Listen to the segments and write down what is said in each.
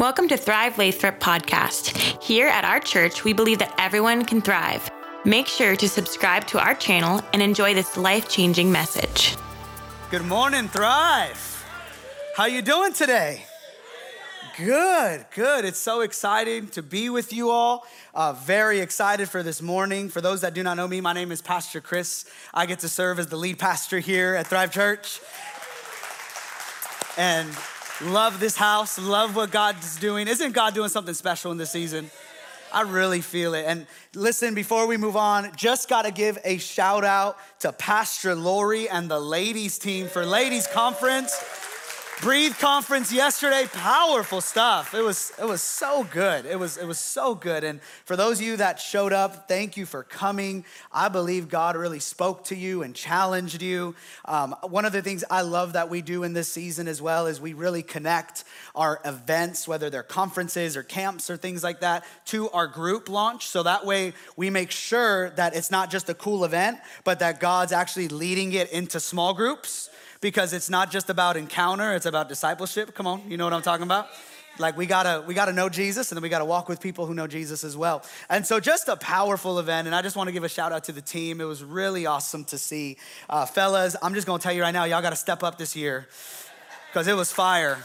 Welcome to Thrive Lathrop Podcast. Here at our church, we believe that everyone can thrive. Make sure to subscribe to our channel and enjoy this life-changing message. Good morning, Thrive. How you doing today? Good. It's so exciting to be with you all. Very excited for this morning. For those that do not know me, my name is Pastor Chris. I get to serve as the lead pastor here at Thrive Church. And love this house, love what God's doing. Isn't God doing something special in this season? I really feel it. And listen, before we move on, just got to give a shout out to Pastor Lori and the ladies team for ladies conference. Breathe conference yesterday, powerful stuff. It was so good. It was so good. And for those of you that showed up, thank you for coming. I believe God really spoke to you and challenged you. One of the things I love that we do in this season as well is we really connect our events, whether they're conferences or camps or things like that, to our group launch. So that way we make sure that it's not just a cool event, but that God's actually leading it into small groups. Because it's not just about encounter, it's about discipleship. Come on, you know what I'm talking about? Like we gotta know Jesus, and then we gotta walk with people who know Jesus as well. And so just a powerful event, and I just wanna give a shout out to the team. It was really awesome to see. Fellas, I'm just gonna tell you right now, y'all gotta step up this year, because it was fire.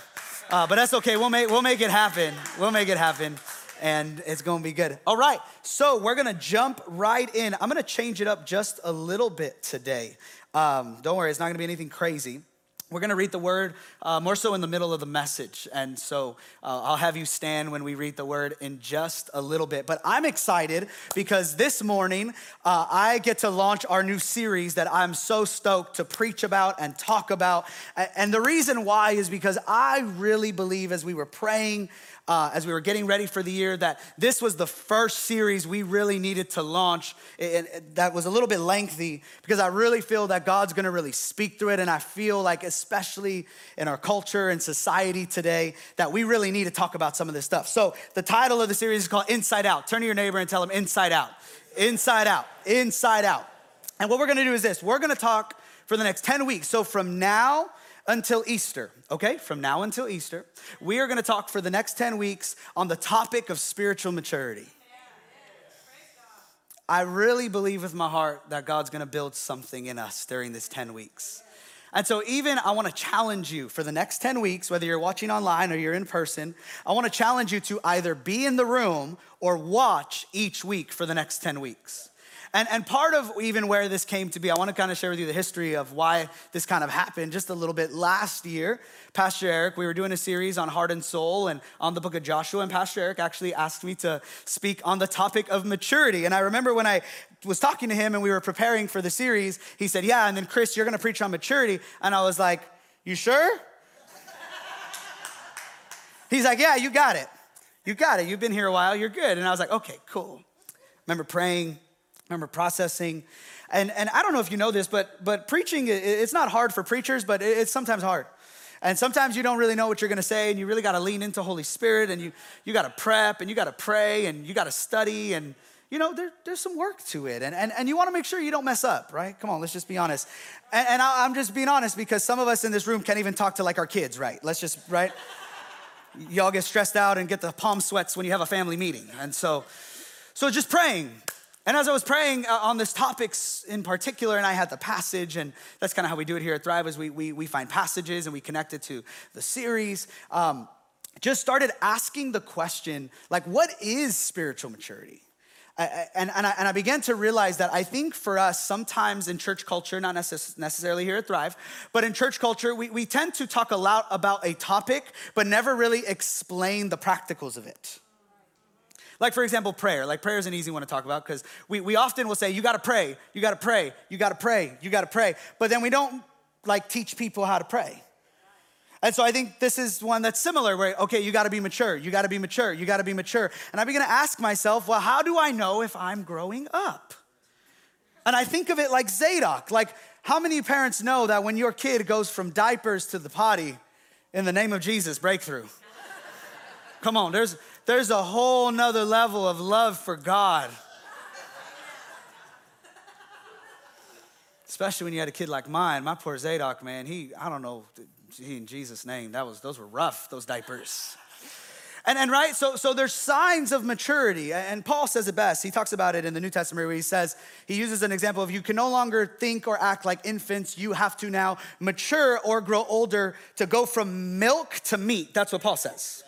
But that's okay, we'll make it happen. We'll make it happen. And it's gonna be good. All right, so we're gonna jump right in. I'm gonna change it up just a little bit today. Don't worry, it's not gonna be anything crazy. We're gonna read the word more so in the middle of the message. And so I'll have you stand when we read the word in just a little bit. But I'm excited because this morning I get to launch our new series that I'm so stoked to preach about and talk about. And the reason why is because I really believe as we were praying, as we were getting ready for the year, that this was the first series we really needed to launch. That was a little bit lengthy because I really feel that God's gonna really speak through it. And I feel like, especially in our culture and society today, that we really need to talk about some of this stuff. So the title of the series is called Inside Out. Turn to your neighbor and tell them, Inside Out, Inside Out, Inside Out. And what we're gonna do is this. We're gonna talk for the next 10 weeks. So from now until Easter, okay? From now until Easter, we are gonna talk for the next 10 weeks on the topic of spiritual maturity. I really believe with my heart that God's gonna build something in us during this 10 weeks. And so even I wanna challenge you for the next 10 weeks, whether you're watching online or you're in person, I wanna challenge you to either be in the room or watch each week for the next 10 weeks. And part of even where this came to be, I want to kind of share with you the history of why this kind of happened just a little bit. Last year, Pastor Eric, we were doing a series on heart and soul and on the book of Joshua, and Pastor Eric actually asked me to speak on the topic of maturity. And I remember when I was talking to him and we were preparing for the series, he said, yeah, and then Chris, you're going to preach on maturity. And I was like, you sure? He's like, yeah, you got it. You got it. You've been here a while. You're good. And I was like, okay, cool. Remember praying. Remember processing. And I don't know if you know this, but preaching, it's not hard for preachers, but it's sometimes hard. And sometimes you don't really know what you're gonna say, and you really gotta lean into Holy Spirit, and you gotta prep, and you gotta pray, and you gotta study, and you know, there's some work to it. And you wanna make sure you don't mess up, right? Come on, let's just be honest. And I'm just being honest because some of us in this room can't even talk to like our kids, right? Let's just, right? Y'all get stressed out and get the palm sweats when you have a family meeting. And so just praying. And as I was praying on this topic in particular, and I had the passage, and that's kind of how we do it here at Thrive, is we find passages and we connect it to the series, just started asking the question, like, what is spiritual maturity? And I began to realize that I think for us, sometimes in church culture, not necessarily here at Thrive, but in church culture, we tend to talk a lot about a topic, but never really explain the practicals of it. Like, for example, prayer. Like, prayer is an easy one to talk about because we often will say, you got to pray, you got to pray, you got to pray, you got to pray. But then we don't, like, teach people how to pray. And so I think this is one that's similar where, okay, you got to be mature, you got to be mature, you got to be mature. And I begin to ask myself, well, how do I know if I'm growing up? And I think of it like Zadok. Like, how many parents know that when your kid goes from diapers to the potty, in the name of Jesus, breakthrough? Come on, there's a whole nother level of love for God. Especially when you had a kid like mine. My poor Zadok, man, I don't know, in Jesus' name, those were rough, those diapers. And right, so there's signs of maturity. And Paul says it best. He talks about it in the New Testament where he says, he uses an example of you can no longer think or act like infants. You have to now mature or grow older to go from milk to meat. That's what Paul says.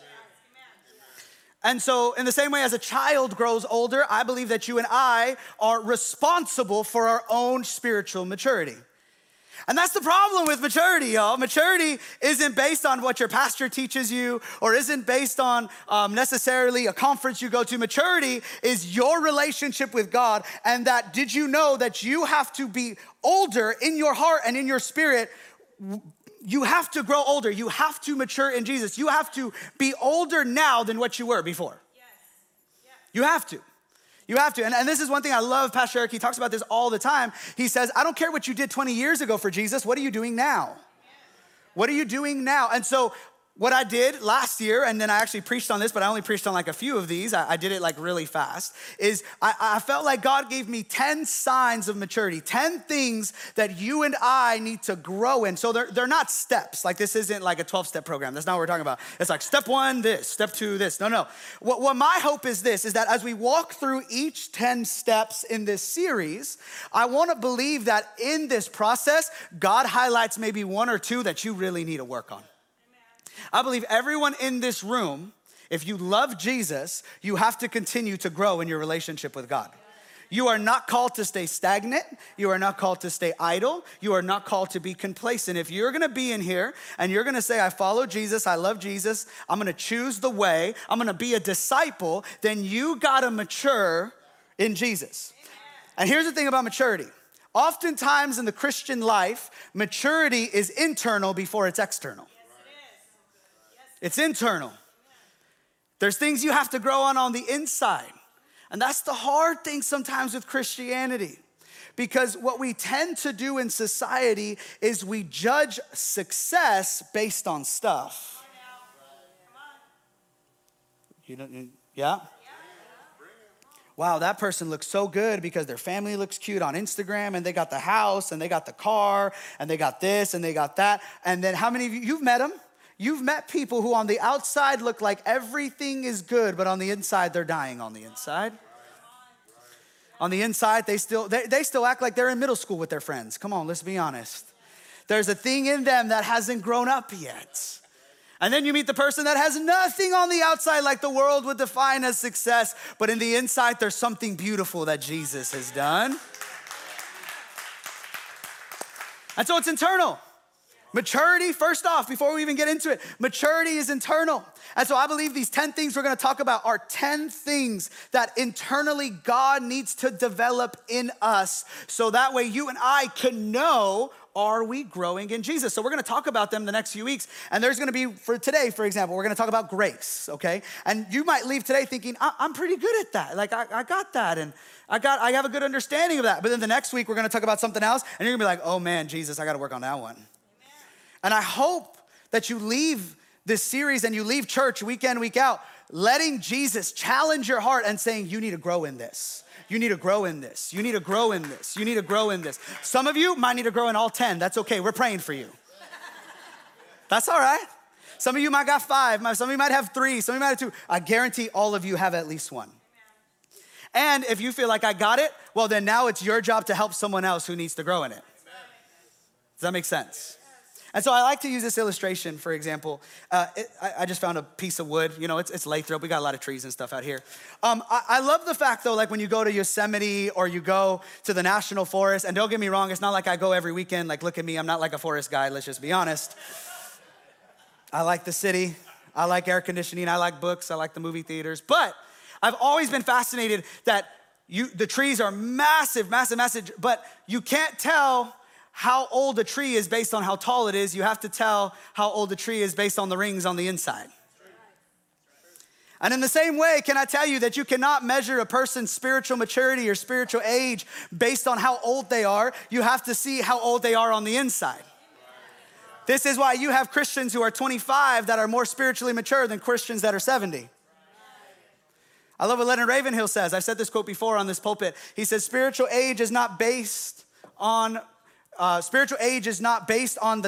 And so in the same way as a child grows older, I believe that you and I are responsible for our own spiritual maturity. And that's the problem with maturity, y'all. Maturity isn't based on what your pastor teaches you or isn't based on necessarily a conference you go to. Maturity is your relationship with God, and that did you know that you have to be older in your heart and in your spirit? You have to grow older. You have to mature in Jesus. You have to be older now than what you were before. Yes. Yes. You have to. You have to. And this is one thing I love. Pastor Eric, he talks about this all the time. He says, I don't care what you did 20 years ago for Jesus. What are you doing now? What are you doing now? And so what I did last year, and then I actually preached on this, but I only preached on like a few of these. I did it like really fast, is I felt like God gave me 10 signs of maturity, 10 things that you and I need to grow in. So they're not steps. Like this isn't like a 12-step program. That's not what we're talking about. It's like step one, this, step two, this. No. What my hope is this, is that as we walk through each 10 steps in this series, I wanna believe that in this process, God highlights maybe one or two that you really need to work on. I believe everyone in this room, if you love Jesus, you have to continue to grow in your relationship with God. You are not called to stay stagnant. You are not called to stay idle. You are not called to be complacent. If you're gonna be in here and you're gonna say, I follow Jesus, I love Jesus, I'm gonna choose the way, I'm gonna be a disciple, then you gotta mature in Jesus. And here's the thing about maturity. Oftentimes in the Christian life, maturity is internal before it's external. It's internal. There's things you have to grow on the inside. And that's the hard thing sometimes with Christianity, because what we tend to do in society is we judge success based on stuff. You don't, yeah? Wow, that person looks so good because their family looks cute on Instagram, and they got the house and they got the car and they got this and they got that. And then how many of you, you've met them? You've met people who on the outside look like everything is good, but on the inside, they're dying on the inside. On the inside, they still act like they're in middle school with their friends. Come on, let's be honest. There's a thing in them that hasn't grown up yet. And then you meet the person that has nothing on the outside like the world would define as success, but in the inside, there's something beautiful that Jesus has done. And so it's internal. Maturity, first off, before we even get into it, maturity is internal. And so I believe these 10 things we're gonna talk about are 10 things that internally God needs to develop in us, so that way you and I can know, are we growing in Jesus? So we're gonna talk about them the next few weeks. And there's gonna be, for today, for example, we're gonna talk about grace, okay? And you might leave today thinking, I'm pretty good at that. Like I got that, and I have a good understanding of that. But then the next week, we're gonna talk about something else, and you're gonna be like, oh man, Jesus, I gotta work on that one. And I hope that you leave this series and you leave church week in, week out, letting Jesus challenge your heart and saying, you need to grow in this. You need to grow in this. You need to grow in this. You need to grow in this. Some of you might need to grow in all 10. That's okay. We're praying for you. That's all right. Some of you might got 5. Some of you might have 3. Some of you might have 2. I guarantee all of you have at least one. And if you feel like I got it, well, then now it's your job to help someone else who needs to grow in it. Does that make sense? And so I like to use this illustration, for example. I just found a piece of wood. You know, it's Lathrop. We got a lot of trees and stuff out here. I love the fact, though, like when you go to Yosemite or you go to the National Forest, and don't get me wrong, it's not like I go every weekend. Like, look at me. I'm not like a forest guy. Let's just be honest. I like the city. I like air conditioning. I like books. I like the movie theaters. But I've always been fascinated that the trees are massive, massive, massive, but you can't tell how old a tree is based on how tall it is. You have to tell how old a tree is based on the rings on the inside. And in the same way, can I tell you that you cannot measure a person's spiritual maturity or spiritual age based on how old they are? You have to see how old they are on the inside. This is why you have Christians who are 25 that are more spiritually mature than Christians that are 70. I love what Leonard Ravenhill says. I've said this quote before on this pulpit. He says, spiritual age is not based on the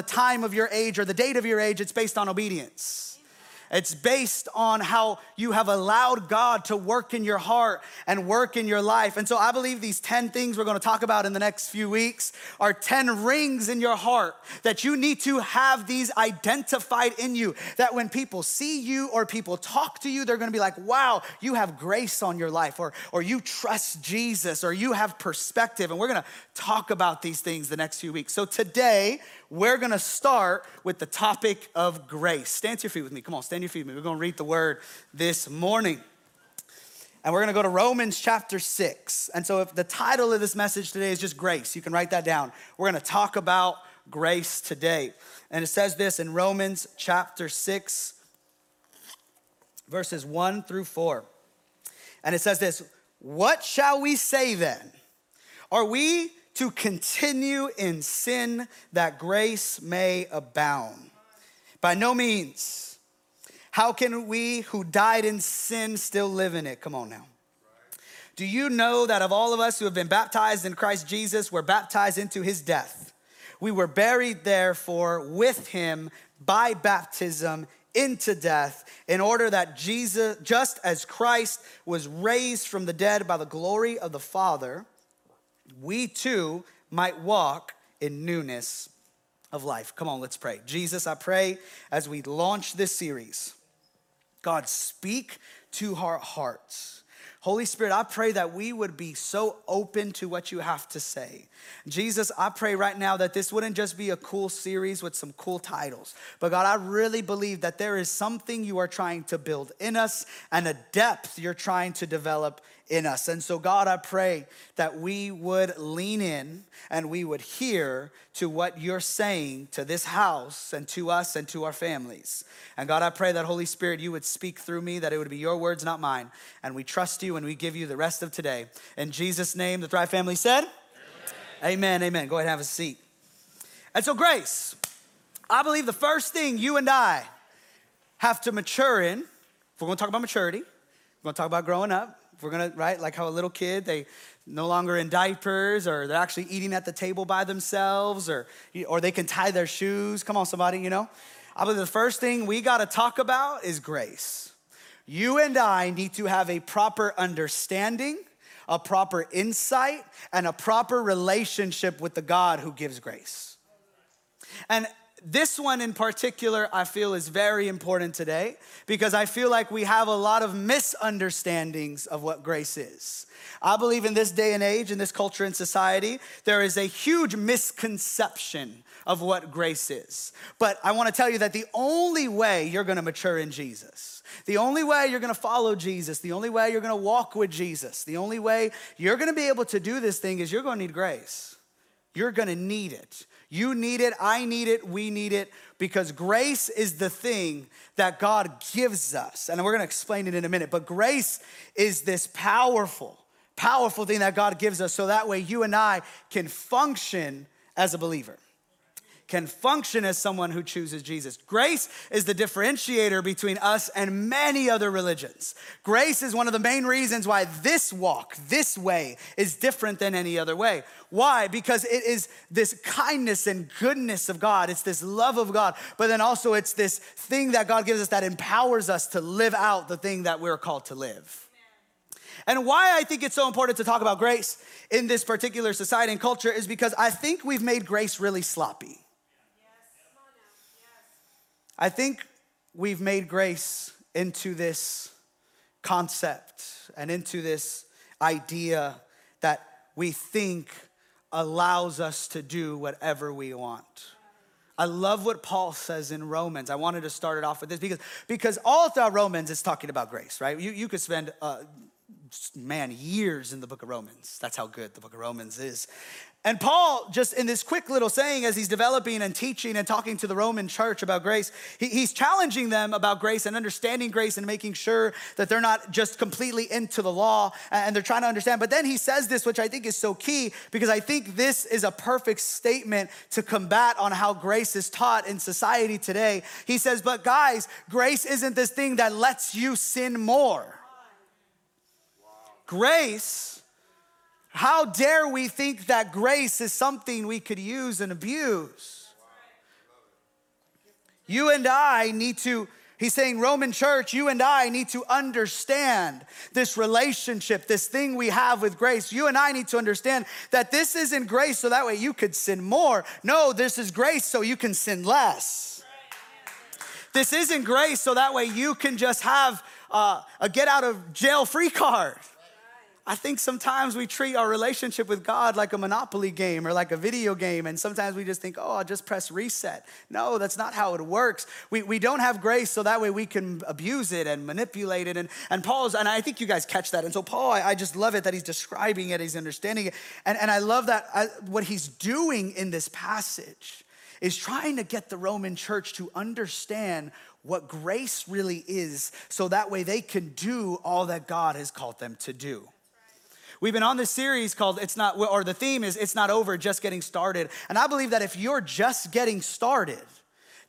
time of your age or the date of your age. It's based on obedience. It's based on how you have allowed God to work in your heart and work in your life. And so I believe these 10 things we're going to talk about in the next few weeks are 10 rings in your heart that you need to have these identified in you, that when people see you or people talk to you, they're going to be like, wow, you have grace on your life, or you trust Jesus, or you have perspective. And we're going to talk about these things the next few weeks. So today, we're going to start with the topic of grace. Stand to your feet with me. Come on, stand to your feet with me. We're going to read the word this morning. And we're going to go to Romans chapter 6. And so if the title of this message today is just grace, you can write that down. We're going to talk about grace today. And it says this in Romans chapter 6, verses 1 through 4. And it says this: what shall we say then? Are we to continue in sin that grace may abound? By no means. How can we who died in sin still live in it? Come on now. Do you know that of all of us who have been baptized in Christ Jesus, we're baptized into his death? We were buried therefore with him by baptism into death, in order that Jesus, just as Christ was raised from the dead by the glory of the Father, we too might walk in newness of life. Come on, let's pray. Jesus, I pray as we launch this series, God, speak to our hearts. Holy Spirit, I pray that we would be so open to what you have to say. Jesus, I pray right now that this wouldn't just be a cool series with some cool titles, but God, I really believe that there is something you are trying to build in us and a depth you're trying to develop in us. And so God, I pray that we would lean in and we would hear to what you're saying to this house and to us and to our families. And God, I pray that Holy Spirit, you would speak through me, that it would be your words, not mine. And we trust you and we give you the rest of today. In Jesus' name, the Thrive family said, amen, amen. Amen. Go ahead and have a seat. And so grace, I believe the first thing you and I have to mature in, if we're gonna talk about maturity, we're gonna talk about growing up, we're gonna, right, like how a little kid, they no longer in diapers, or they're actually eating at the table by themselves, or they can tie their shoes. Come on, somebody, you know. I believe the first thing we gotta talk about is grace. You and I need to have a proper understanding, a proper insight, and a proper relationship with the God who gives grace. And this one in particular, I feel is very important today, because I feel like we have a lot of misunderstandings of what grace is. I believe in this day and age, in this culture and society, there is a huge misconception of what grace is. But I want to tell you that the only way you're going to mature in Jesus, the only way you're going to follow Jesus, the only way you're going to walk with Jesus, the only way you're going to be able to do this thing is you're going to need grace. You're going to need it. You need it, I need it, we need it, because grace is the thing that God gives us. And we're gonna explain it in a minute, but grace is this powerful, powerful thing that God gives us, so that way you and I can function as a believer, can function as someone who chooses Jesus. Grace is the differentiator between us and many other religions. Grace is one of the main reasons why this walk, this way, is different than any other way. Why? Because it is this kindness and goodness of God. It's this love of God, but then also it's this thing that God gives us that empowers us to live out the thing that we're called to live. And why I think it's so important to talk about grace in this particular society and culture is because I think we've made grace really sloppy. I think we've made grace into this concept and into this idea that we think allows us to do whatever we want. I love what Paul says in Romans. I wanted to start it off with this because all throughout Romans is talking about grace, right? You could spend, years in the book of Romans. That's how good the book of Romans is. And Paul, just in this quick little saying, as he's developing and teaching and talking to the Roman church about grace, he's challenging them about grace and understanding grace and making sure that they're not just completely into the law and they're trying to understand. But then he says this, which I think is so key, because I think this is a perfect statement to combat on how grace is taught in society today. He says, but guys, grace isn't this thing that lets you sin more. Grace... how dare we think that grace is something we could use and abuse? You and I need to He's saying, Roman church, you and I need to understand this relationship, this thing we have with grace. You and I need to understand that this isn't grace so that way you could sin more. No, this is grace so you can sin less. This isn't grace so that way you can just have a get out of jail free card. I think sometimes we treat our relationship with God like a Monopoly game or like a video game. And sometimes we just think, oh, I'll just press reset. No, that's not how it works. We don't have grace so that way we can abuse it and manipulate it. And Paul's, and I think you guys catch that. And so Paul, I just love it that he's describing it, he's understanding it. And I love that what he's doing in this passage is trying to get the Roman church to understand what grace really is so that way they can do all that God has called them to do. We've been on this series called It's Not, or the theme is It's Not Over, Just Getting Started. And I believe that if you're just getting started,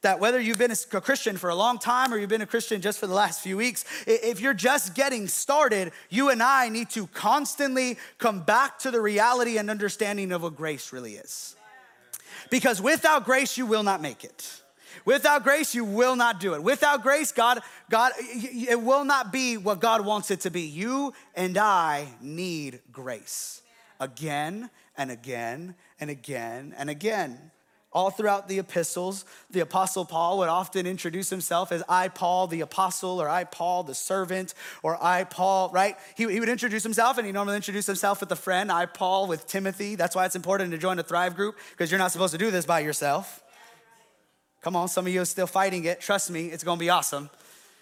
that whether you've been a Christian for a long time or you've been a Christian just for the last few weeks, if you're just getting started, you and I need to constantly come back to the reality and understanding of what grace really is. Because without grace, you will not make it. Without grace, you will not do it. Without grace, God, it will not be what God wants it to be. You and I need grace again and again and again and again. All throughout the epistles, the Apostle Paul would often introduce himself as I, Paul, the apostle, or I, Paul, the servant, or I, Paul, right? He would introduce himself, and he normally introduced himself with a friend, I, Paul, with Timothy. That's why it's important to join a Thrive group, because you're not supposed to do this by yourself. Come on, some of you are still fighting it. Trust me, it's gonna be awesome.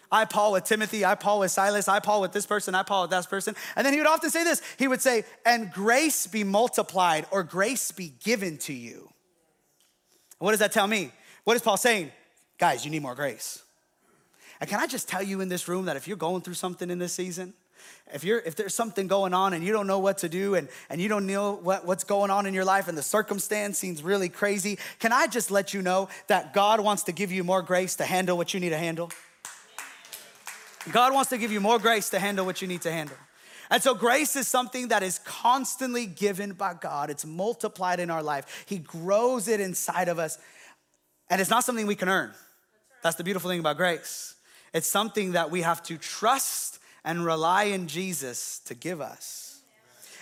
I, Paul, with Timothy. I, Paul, with Silas. I, Paul, with this person. I, Paul, with that person. And then he would often say this. He would say, and grace be multiplied, or grace be given to you. What does that tell me? What is Paul saying? Guys, you need more grace. And can I just tell you in this room that if you're going through something in this season, if there's something going on and you don't know what to do and you don't know what's going on in your life and the circumstance seems really crazy, can I just let you know that God wants to give you more grace to handle what you need to handle? God wants to give you more grace to handle what you need to handle. And so grace is something that is constantly given by God. It's multiplied in our life. He grows it inside of us. And it's not something we can earn. That's the beautiful thing about grace. It's something that we have to trust and rely in Jesus to give us.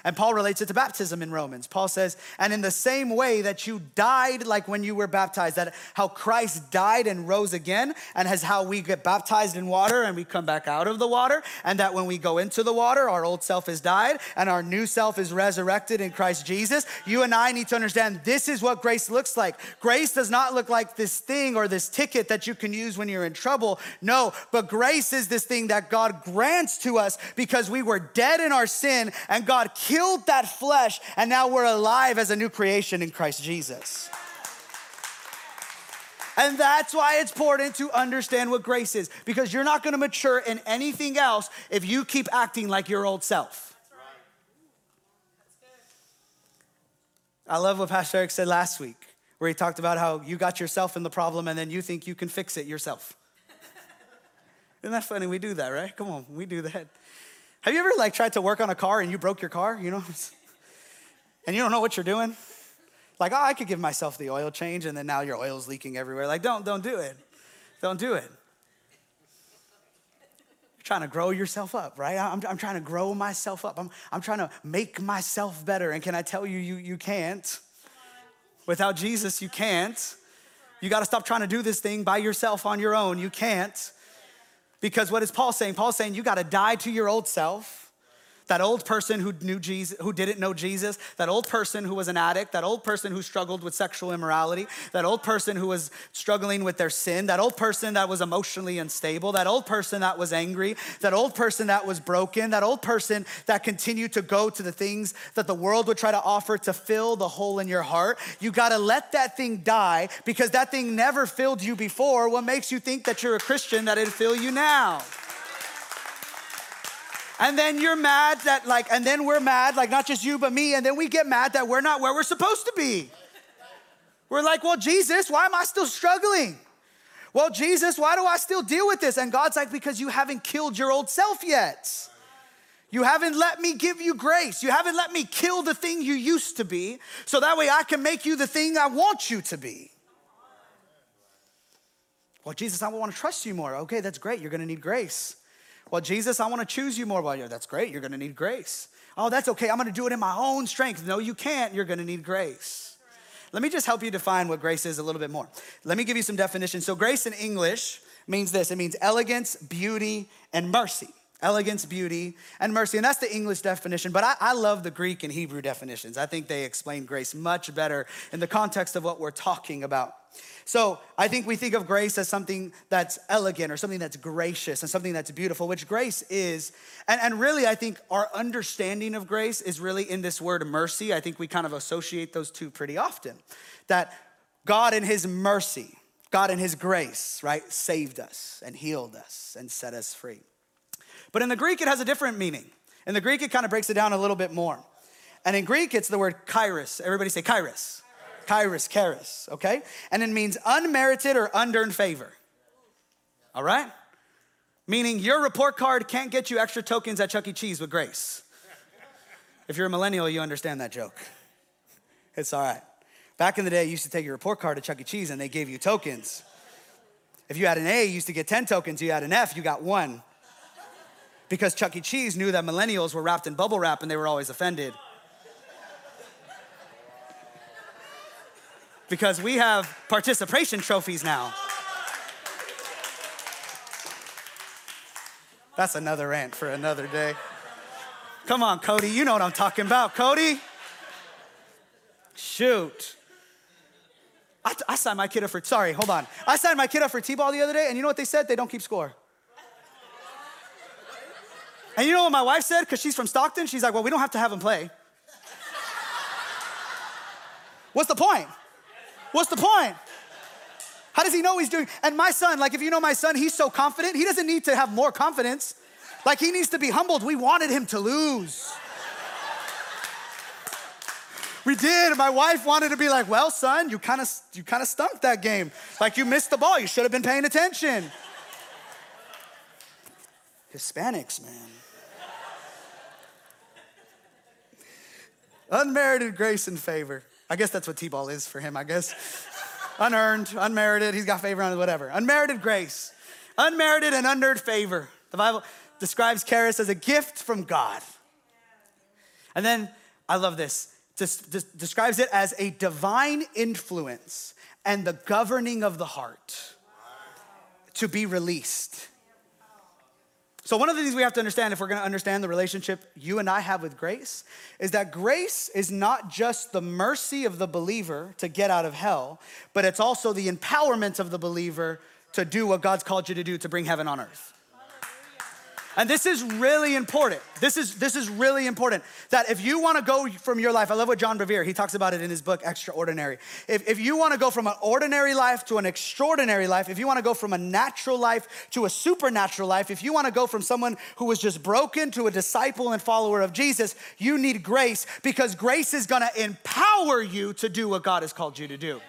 And Paul relates it to baptism in Romans. Paul says, and in the same way that you died like when you were baptized, that how Christ died and rose again, and as how we get baptized in water and we come back out of the water, and that when we go into the water, our old self has died and our new self is resurrected in Christ Jesus. You and I need to understand this is what grace looks like. Grace does not look like this thing or this ticket that you can use when you're in trouble. No, but grace is this thing that God grants to us because we were dead in our sin and God killed that flesh, and now we're alive as a new creation in Christ Jesus. And that's why it's important to understand what grace is, because you're not gonna mature in anything else if you keep acting like your old self. That's right. That's good. I love what Pastor Eric said last week, where he talked about how you got yourself in the problem and then you think you can fix it yourself. Isn't that funny? We do that, right? Come on, we do that. Have you ever tried to work on a car and you broke your car, and you don't know what you're doing? Like, oh, I could give myself the oil change, and then now your oil's leaking everywhere. Like, don't do it. Don't do it. You're trying to grow yourself up, right? I'm trying to grow myself up. I'm trying to make myself better. And can I tell you, you can't. Without Jesus, you can't. You gotta stop trying to do this thing by yourself on your own. You can't. Because what is Paul saying? Paul's saying you got to die to your old self, that old person who knew Jesus, who didn't know Jesus, that old person who was an addict, that old person who struggled with sexual immorality, that old person who was struggling with their sin, that old person that was emotionally unstable, that old person that was angry, that old person that was broken, that old person that continued to go to the things that the world would try to offer to fill the hole in your heart. You got to let that thing die because that thing never filled you before. What makes you think that you're a Christian that it'll fill you now? And then you're mad that and then we're mad, not just you, but me. And then we get mad that we're not where we're supposed to be. We're like, well, Jesus, why am I still struggling? Well, Jesus, why do I still deal with this? And God's like, because you haven't killed your old self yet. You haven't let me give you grace. You haven't let me kill the thing you used to be. So that way I can make you the thing I want you to be. Well, Jesus, I want to trust you more. Okay, that's great. You're going to need grace. Well, Jesus, I want to choose you more. Well, yeah, that's great. You're going to need grace. Oh, that's okay. I'm going to do it in my own strength. No, you can't. You're going to need grace. Let me just help you define what grace is a little bit more. Let me give you some definitions. So grace in English means this. It means elegance, beauty, and mercy. Elegance, beauty, and mercy. And that's the English definition. But I love the Greek and Hebrew definitions. I think they explain grace much better in the context of what we're talking about. So I think we think of grace as something that's elegant or something that's gracious and something that's beautiful, which grace is. And really, I think our understanding of grace is really in this word mercy. I think we kind of associate those two pretty often, that God in his mercy, God in his grace, right, saved us and healed us and set us free. But in the Greek, it has a different meaning. In the Greek, it kind of breaks it down a little bit more. And in Greek, it's the word kairos. Everybody say kairos. Kairos, charis, okay? And it means unmerited or unearned favor, all right? Meaning your report card can't get you extra tokens at Chuck E. Cheese with grace. If you're a millennial, you understand that joke. It's all right. Back in the day, you used to take your report card to Chuck E. Cheese and they gave you tokens. If you had an A, you used to get 10 tokens. You had an F, you got one. Because Chuck E. Cheese knew that millennials were wrapped in bubble wrap and they were always offended. Because we have participation trophies now. That's another rant for another day. Come on, Cody, you know what I'm talking about, Cody. Shoot. I signed my kid up for, sorry, hold on. I signed my kid up for T-ball the other day, and you know what they said? They don't keep score. And you know what my wife said? Because she's from Stockton. She's like, well, we don't have to have him play. What's the point? What's the point? How does he know he's doing? And my son, like if you know my son, he's so confident. He doesn't need to have more confidence. Like he needs to be humbled. We wanted him to lose. We did. My wife wanted to be like, well, son, you kind of stunk that game. Like you missed the ball. You should have been paying attention. Hispanics, man. Unmerited grace and favor. I guess that's what T-ball is for him, I guess. Unearned, unmerited, he's got favor on it, whatever. Unmerited grace. Unmerited and unearned favor. The Bible describes charis as a gift from God. And then, I love this, describes it as a divine influence and the governing of the heart to be released. So one of the things we have to understand if we're going to understand the relationship you and I have with grace is that grace is not just the mercy of the believer to get out of hell, but it's also the empowerment of the believer to do what God's called you to do to bring heaven on earth. And this is really important. This is really important that if you want to go from your life, I love what John Bevere, he talks about it in his book, Extraordinary. If you want to go from an ordinary life to an extraordinary life, if you want to go from a natural life to a supernatural life, if you want to go from someone who was just broken to a disciple and follower of Jesus, you need grace because grace is going to empower you to do what God has called you to do.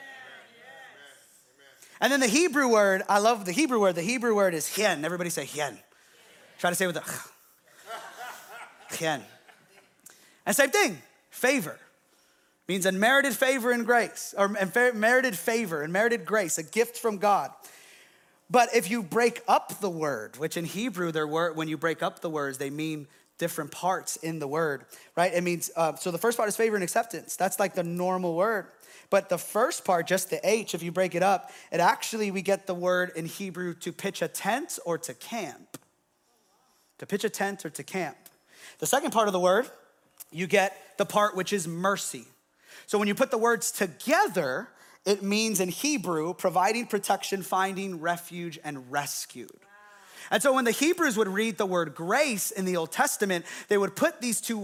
And then the Hebrew word, I love the Hebrew word. The Hebrew word is hien. Everybody say hien. Try to say it with a and same thing, favor. Means unmerited favor and grace, or merited favor and merited grace, a gift from God. But if you break up the word, which in Hebrew, when you break up the words, they mean different parts in the word, right? It means, so the first part is favor and acceptance. That's like the normal word. But the first part, just the H, if you break it up, it actually, we get the word in Hebrew to pitch a tent or to camp. To pitch a tent or to camp. The second part of the word, you get the part which is mercy. So when you put the words together, it means in Hebrew, providing protection, finding refuge, and rescued. Wow. And so when the Hebrews would read the word grace in the Old Testament, they would put these two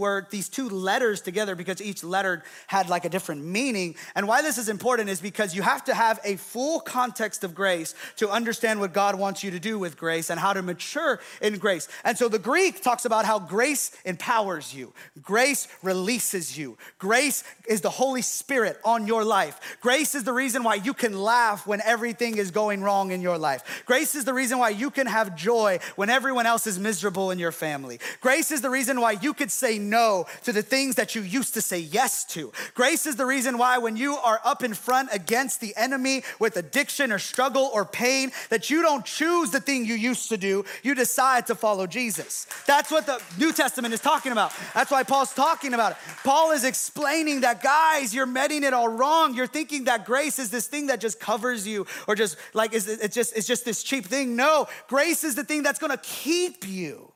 letters together because each letter had like a different meaning. And why this is important is because you have to have a full context of grace to understand what God wants you to do with grace and how to mature in grace. And so the Greek talks about how grace empowers you. Grace releases you. Grace is the Holy Spirit on your life. Grace is the reason why you can laugh when everything is going wrong in your life. Grace is the reason why you can have joy joy when everyone else is miserable in your family. Grace is the reason why you could say no to the things that you used to say yes to. Grace is the reason why when you are up in front against the enemy with addiction or struggle or pain, that you don't choose the thing you used to do, you decide to follow Jesus. That's what the New Testament is talking about. That's why Paul's talking about it. Paul is explaining that, guys, you're meting it all wrong. You're thinking that grace is this thing that just covers you or just like it's just this cheap thing. No, grace is the thing that's gonna keep you.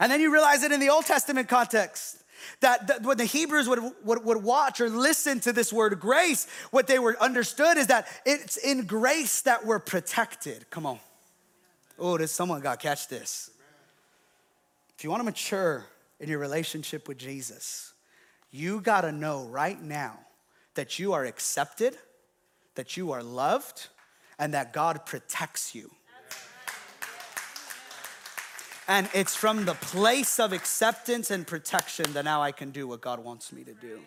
And then you realize it in the Old Testament context. That when the Hebrews would watch or listen to this word grace, what they were understood is that it's in grace that we're protected. Come on. Oh, someone got to catch this. If you want to mature in your relationship with Jesus, you got to know right now that you are accepted, that you are loved, and that God protects you. And it's from the place of acceptance and protection that now I can do what God wants me to do,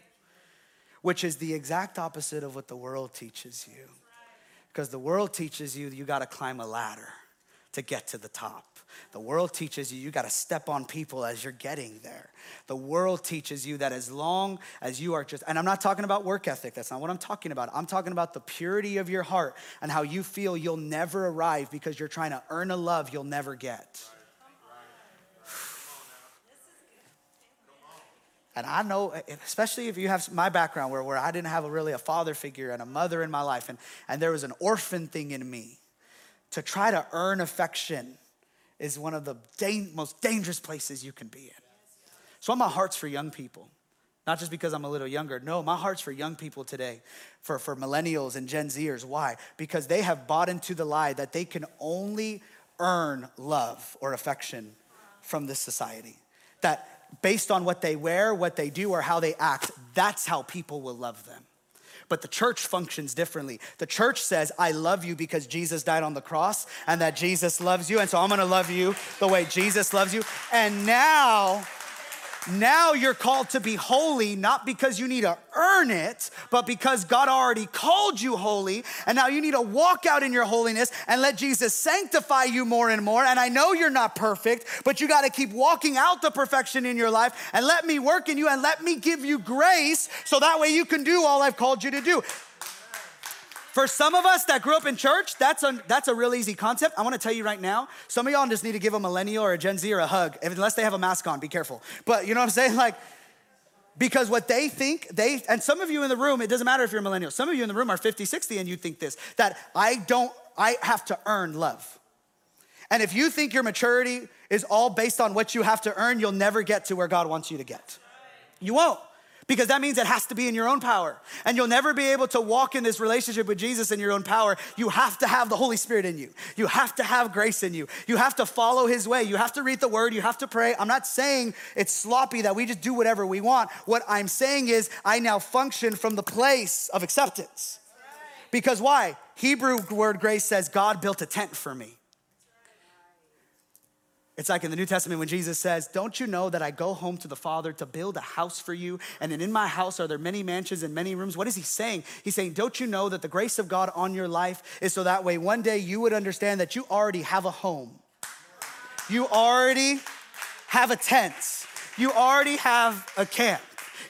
which is the exact opposite of what the world teaches you. Because the world teaches you, you gotta climb a ladder to get to the top. The world teaches you, you gotta step on people as you're getting there. The world teaches you that as long as you are just, and I'm not talking about work ethic, that's not what I'm talking about. I'm talking about the purity of your heart and how you feel you'll never arrive because you're trying to earn a love you'll never get. And I know, especially if you have my background where I didn't have really a father figure and a mother in my life, and there was an orphan thing in me. To try to earn affection is one of the most dangerous places you can be in. So my heart's for young people, not just because I'm a little younger. No, my heart's for young people today, for millennials and Gen Zers. Why? Because they have bought into the lie that they can only earn love or affection from this society. That based on what they wear, what they do, or how they act, that's how people will love them. But the church functions differently. The church says, I love you because Jesus died on the cross and that Jesus loves you. And so I'm gonna love you the way Jesus loves you. And now you're called to be holy, not because you need to earn it, but because God already called you holy. And now you need to walk out in your holiness and let Jesus sanctify you more and more. And I know you're not perfect, but you got to keep walking out the perfection in your life and let me work in you and let me give you grace so that way you can do all I've called you to do. For some of us that grew up in church, that's a real easy concept. I want to tell you right now, some of y'all just need to give a millennial or a Gen Z or a hug, unless they have a mask on, be careful. But you know what I'm saying? Like, because what they think, and some of you in the room, it doesn't matter if you're a millennial, some of you in the room are 50, 60 and you think this, that I have to earn love. And if you think your maturity is all based on what you have to earn, you'll never get to where God wants you to get. You won't. Because that means it has to be in your own power. And you'll never be able to walk in this relationship with Jesus in your own power. You have to have the Holy Spirit in you. You have to have grace in you. You have to follow his way. You have to read the word. You have to pray. I'm not saying it's sloppy that we just do whatever we want. What I'm saying is I now function from the place of acceptance. Because why? Hebrew word grace says, God built a tent for me. It's like in the New Testament when Jesus says, don't you know that I go home to the Father to build a house for you? And then in my house, are there many mansions and many rooms? What is he saying? He's saying, don't you know that the grace of God on your life is so that way one day you would understand that you already have a home. You already have a tent. You already have a camp.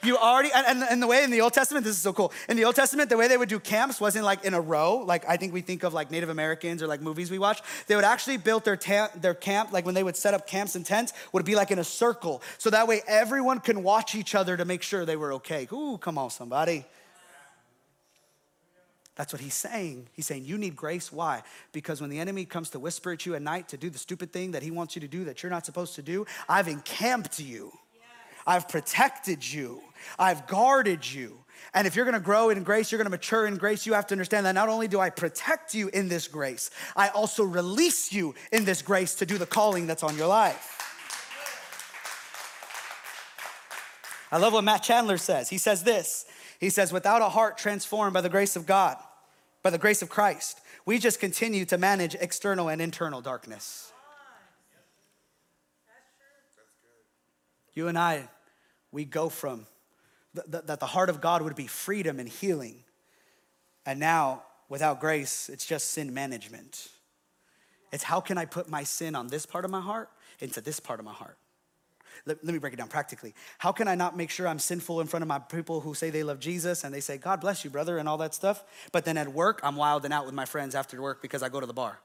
You already, and the way in the Old Testament, this is so cool. In the Old Testament, the way they would do camps wasn't like in a row. Like I think we think of like Native Americans or like movies we watch. They would actually build their camp, like when they would set up camps and tents, would be like in a circle. So that way everyone can watch each other to make sure they were okay. Ooh, come on, somebody. That's what he's saying. He's saying you need grace. Why? Because when the enemy comes to whisper at you at night to do the stupid thing that he wants you to do that you're not supposed to do, I've encamped you. I've protected you. I've guarded you. And if you're gonna grow in grace, you're gonna mature in grace, you have to understand that not only do I protect you in this grace, I also release you in this grace to do the calling that's on your life. I love what Matt Chandler says. He says this. He says, without a heart transformed by the grace of God, by the grace of Christ, we just continue to manage external and internal darkness. You and I, we go from that the heart of God would be freedom and healing. And now, without grace, it's just sin management. It's how can I put my sin on this part of my heart into this part of my heart? Let me break it down practically. How can I not make sure I'm sinful in front of my people who say they love Jesus and they say, God bless you, brother, and all that stuff. But then at work, I'm wilding out with my friends after work because I go to the bar.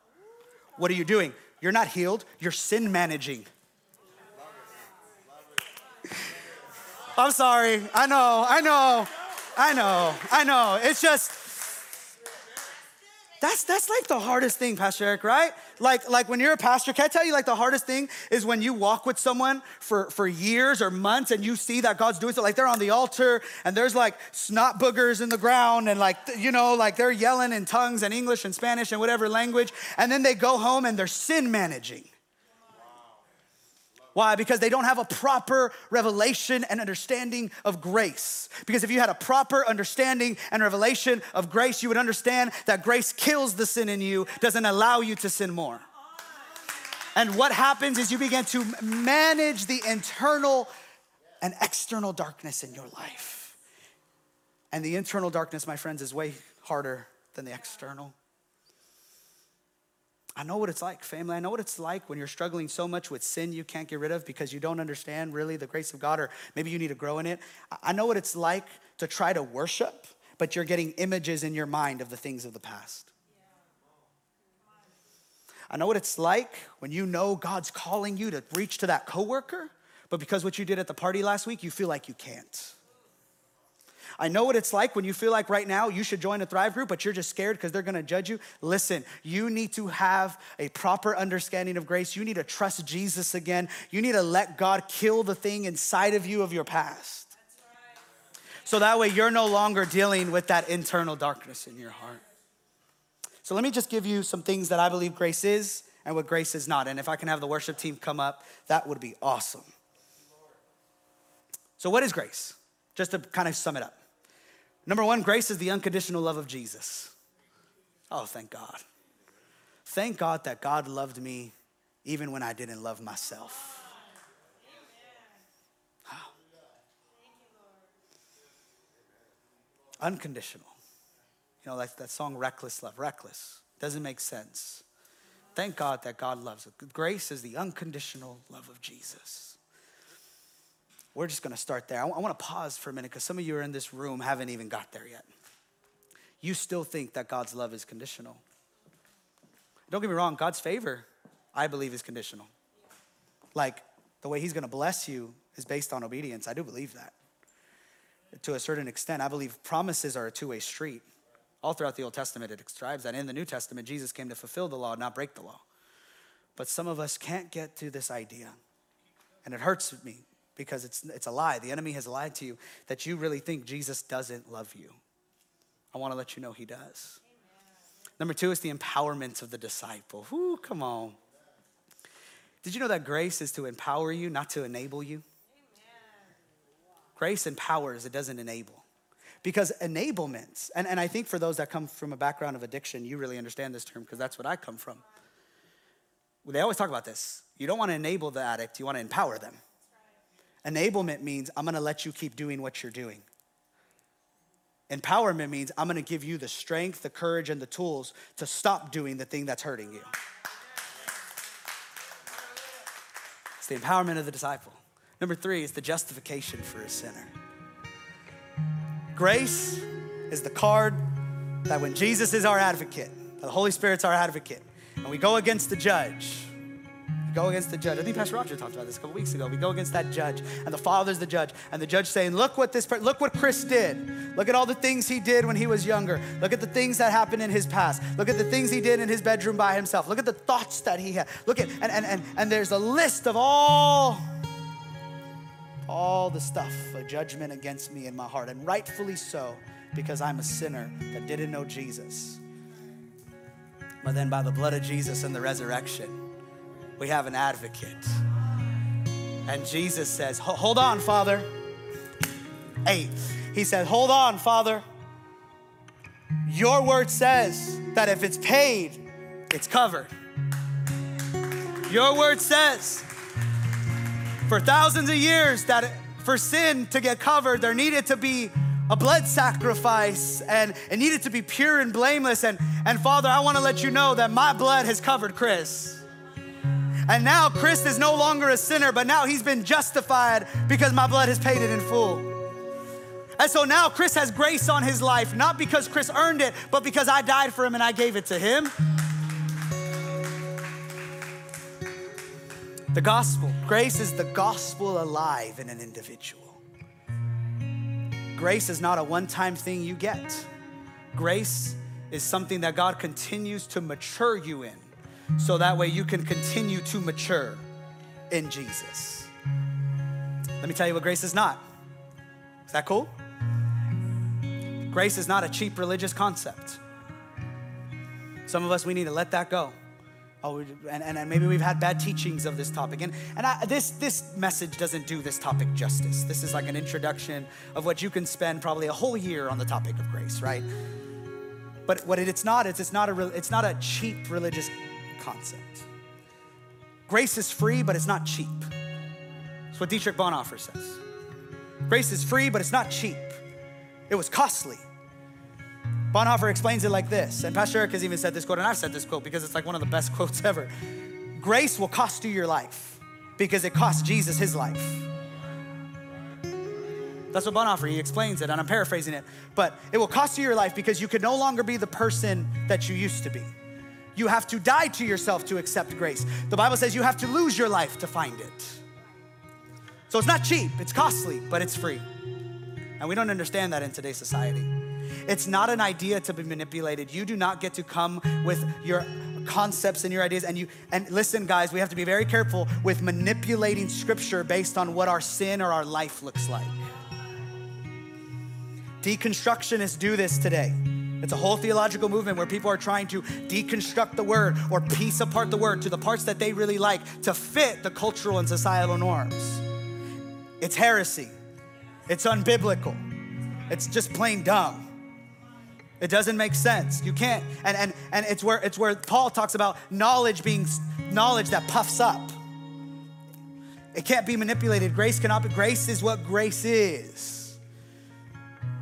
What are you doing? You're not healed. You're sin managing. I'm sorry. I know. It's just, that's like the hardest thing, Pastor Eric, right? Like when you're a pastor, can I tell you like the hardest thing is when you walk with someone for years or months and you see that God's doing so, like they're on the altar and there's like snot boogers in the ground and like, you know, like they're yelling in tongues and English and Spanish and whatever language. And then they go home and they're sin managing. Why? Because they don't have a proper revelation and understanding of grace. Because if you had a proper understanding and revelation of grace, you would understand that grace kills the sin in you, doesn't allow you to sin more. And what happens is you begin to manage the internal and external darkness in your life. And the internal darkness, my friends, is way harder than the external. I know what it's like, family. I know what it's like when you're struggling so much with sin you can't get rid of because you don't understand really the grace of God, or maybe you need to grow in it. I know what it's like to try to worship, but you're getting images in your mind of the things of the past. I know what it's like when you know God's calling you to reach to that coworker, but because what you did at the party last week, you feel like you can't. I know what it's like when you feel like right now you should join a Thrive group, but you're just scared because they're going to judge you. Listen, you need to have a proper understanding of grace. You need to trust Jesus again. You need to let God kill the thing inside of you of your past. That's right. So that way you're no longer dealing with that internal darkness in your heart. So let me just give you some things that I believe grace is and what grace is not. And if I can have the worship team come up, that would be awesome. So what is grace? Just to kind of sum it up. Number one, grace is the unconditional love of Jesus. Oh, thank God. Thank God that God loved me even when I didn't love myself. Oh. Unconditional. You know, like that song, Reckless Love. Reckless. Doesn't make sense. Thank God that God loves us. Grace is the unconditional love of Jesus. We're just going to start there. I want to pause for a minute because some of you are in this room haven't even got there yet. You still think that God's love is conditional. Don't get me wrong. God's favor, I believe, is conditional. Like the way he's going to bless you is based on obedience. I do believe that. To a certain extent, I believe promises are a two-way street. All throughout the Old Testament, it describes that. In the New Testament, Jesus came to fulfill the law, not break the law. But some of us can't get to this idea. And it hurts me. Because it's a lie. The enemy has lied to you that you really think Jesus doesn't love you. I want to let you know he does. Amen. Number two is the empowerment of the disciple. Whoo, come on. Did you know that grace is to empower you, not to enable you? Amen. Grace empowers, it doesn't enable. Because enablements, and I think for those that come from a background of addiction, you really understand this term because that's what I come from. They always talk about this. You don't want to enable the addict, you want to empower them. Enablement means I'm going to let you keep doing what you're doing. Empowerment means I'm going to give you the strength, the courage, and the tools to stop doing the thing that's hurting you. It's the empowerment of the disciple. Number three is the justification for a sinner. Grace is the card that when Jesus is our advocate, the Holy Spirit's our advocate, and we go against the judge. Go against the judge. I think Pastor Roger talked about this a couple weeks ago. We go against that judge, and the Father's the judge, and the judge saying, look what Chris did. Look at all the things he did when he was younger. Look at the things that happened in his past. Look at the things he did in his bedroom by himself. Look at the thoughts that he had. Look at, and there's a list of all the stuff, a judgment against me in my heart, and rightfully so, because I'm a sinner that didn't know Jesus. But then by the blood of Jesus and the resurrection, we have an advocate. And Jesus says, hold on, Father. He said, hold on, Father. Your word says that if it's paid, it's covered. Your word says for thousands of years that for sin to get covered, there needed to be a blood sacrifice, and it needed to be pure and blameless. And Father, I want to let you know that my blood has covered Chris. And now Chris is no longer a sinner, but now he's been justified because my blood has paid it in full. And so now Chris has grace on his life, not because Chris earned it, but because I died for him and I gave it to him. The gospel. Grace is the gospel alive in an individual. Grace is not a one-time thing you get. Grace is something that God continues to mature you in, so that way you can continue to mature in Jesus. Let me tell you what grace is not. Is that cool? Grace is not a cheap religious concept. Some of us, we need to let that go. And maybe we've had bad teachings of this topic. And this message doesn't do this topic justice. This is like an introduction of what you can spend probably a whole year on the topic of grace, right? But what it's not, it's not a cheap religious concept. Grace is free, but it's not cheap. That's what Dietrich Bonhoeffer says. Grace is free, but it's not cheap. It was costly. Bonhoeffer explains it like this, and Pastor Eric has even said this quote, and I've said this quote because it's like one of the best quotes ever. Grace will cost you your life because it cost Jesus his life. That's what Bonhoeffer, he explains it, and I'm paraphrasing it, but it will cost you your life because you can no longer be the person that you used to be. You have to die to yourself to accept grace. The Bible says you have to lose your life to find it. So it's not cheap, it's costly, but it's free. And we don't understand that in today's society. It's not an idea to be manipulated. You do not get to come with your concepts and your ideas. And listen, guys, we have to be very careful with manipulating scripture based on what our sin or our life looks like. Deconstructionists do this today. It's a whole theological movement where people are trying to deconstruct the word or piece apart the word to the parts that they really like to fit the cultural and societal norms. It's heresy. It's unbiblical. It's just plain dumb. It doesn't make sense. You can't, and it's where Paul talks about knowledge being knowledge that puffs up. It can't be manipulated. Grace is what grace is.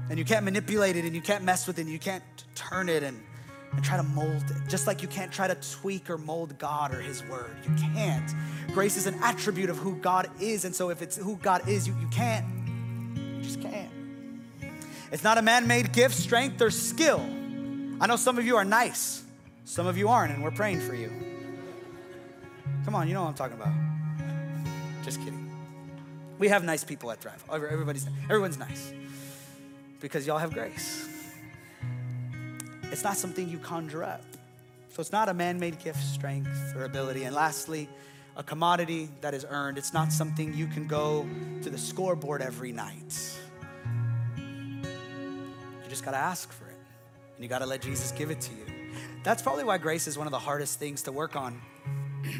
And you can't manipulate it, and you can't mess with it, and you can't turn it and try to mold it. Just like you can't try to tweak or mold God or his word. You can't. Grace is an attribute of who God is, and so if it's who God is, you can't. You just can't. It's not a man-made gift, strength, or skill. I know some of you are nice. Some of you aren't, and we're praying for you. Come on, you know what I'm talking about. Just kidding. We have nice people at Thrive. Everyone's nice because y'all have grace. It's not something you conjure up. So it's not a man-made gift, strength, or ability. And lastly, a commodity that is earned. It's not something you can go to the scoreboard every night. You just got to ask for it, and you got to let Jesus give it to you. That's probably why grace is one of the hardest things to work on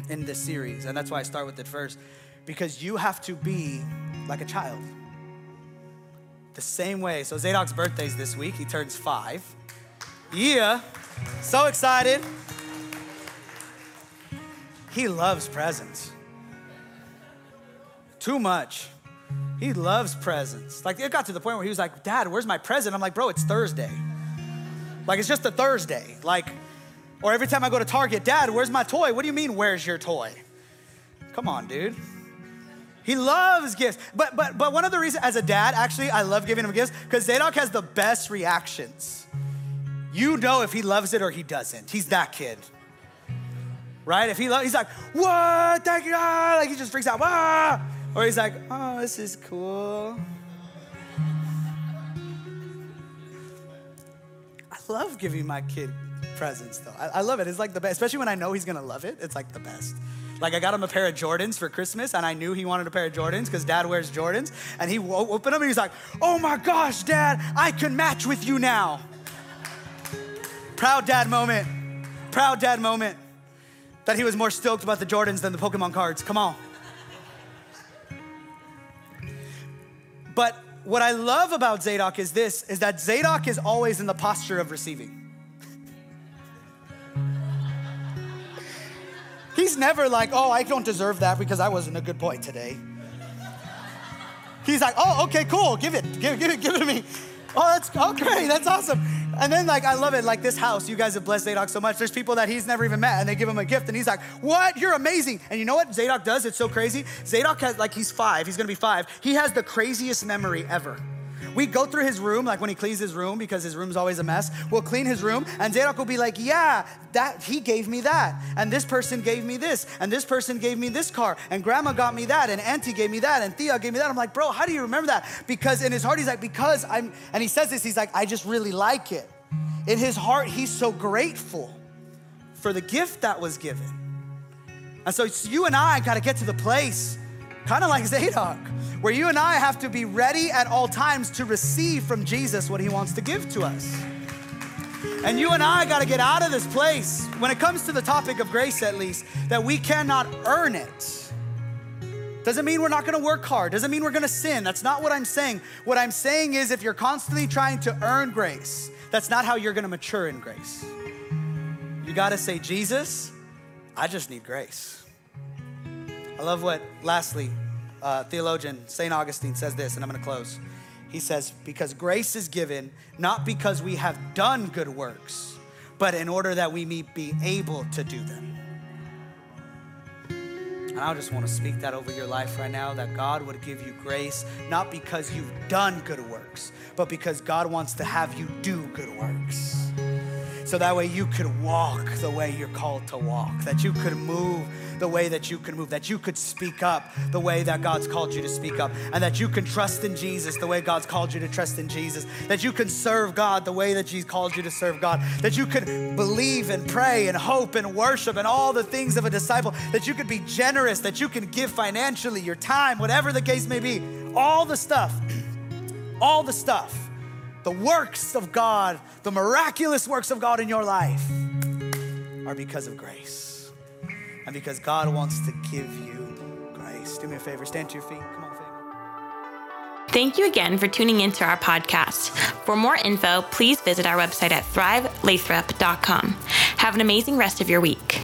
in this series, and that's why I start with it first, because you have to be like a child the same way. So Zadok's birthday's this week. He turns 5. Yeah, so excited. He loves presents too much. He loves presents. Like, it got to the point where he was like, Dad, where's my present? I'm like, bro, it's Thursday. Like, it's just a Thursday. Like, or every time I go to Target, Dad, where's my toy? What do you mean, where's your toy? Come on, dude. He loves gifts. But one of the reasons, as a dad, actually, I love giving him gifts because Zadok has the best reactions. You know if he loves it or he doesn't. He's that kid. Right? If he loves, he's like, what? Thank you. Ah! Like, he just freaks out. Ah! Or he's like, oh, this is cool. I love giving my kid presents, though. I love it. It's like the best, especially when I know he's going to love it. It's like the best. Like, I got him a pair of Jordans for Christmas, and I knew he wanted a pair of Jordans because Dad wears Jordans. And he opened them, and he's like, oh, my gosh, Dad, I can match with you now. Proud dad moment. Proud dad moment. That he was more stoked about the Jordans than the Pokemon cards. Come on. But what I love about Zadok is this, is that Zadok is always in the posture of receiving. He's never like, oh, I don't deserve that because I wasn't a good boy today. He's like, oh, okay, cool. Give it to me. Oh, that's okay. That's awesome. And then I love it. This house, you guys have blessed Zadok so much. There's people that he's never even met and they give him a gift and he's like, what? You're amazing. And you know what Zadok does? It's so crazy. Zadok has he's 5. He's gonna be 5. He has the craziest memory ever. We go through his room, when he cleans his room, because his room's always a mess. We'll clean his room and Zadok will be like, yeah, that he gave me that. And this person gave me this. And this person gave me this car. And grandma got me that. And auntie gave me that. And Thea gave me that. I'm like, bro, how do you remember that? Because in his heart, he's like, because I'm, and he says this, he's like, I just really like it. In his heart, he's so grateful for the gift that was given. And so you and I gotta get to the place, kind of like Zadok, where you and I have to be ready at all times to receive from Jesus what he wants to give to us. And you and I gotta get out of this place, when it comes to the topic of grace at least, that we cannot earn it. Doesn't mean we're not gonna work hard, doesn't mean we're gonna sin. That's not what I'm saying. What I'm saying is if you're constantly trying to earn grace, that's not how you're gonna mature in grace. You gotta say, Jesus, I just need grace. I love what, theologian St. Augustine says this, and I'm gonna close. He says, because grace is given, not because we have done good works, but in order that we may be able to do them. And I just wanna speak that over your life right now, that God would give you grace, not because you've done good works, but because God wants to have you do good works. So that way you could walk the way you're called to walk, that you could move the way that you can move, that you could speak up the way that God's called you to speak up, and that you can trust in Jesus the way God's called you to trust in Jesus, that you can serve God the way that he's called you to serve God, that you could believe and pray and hope and worship and all the things of a disciple, that you could be generous, that you can give financially, your time, whatever the case may be, all the stuff, the works of God, the miraculous works of God in your life are because of grace and because God wants to give you grace. Do me a favor, stand to your feet. Come on, favor. Thank you again for tuning into our podcast. For more info, please visit our website at thrivelathrop.com. Have an amazing rest of your week.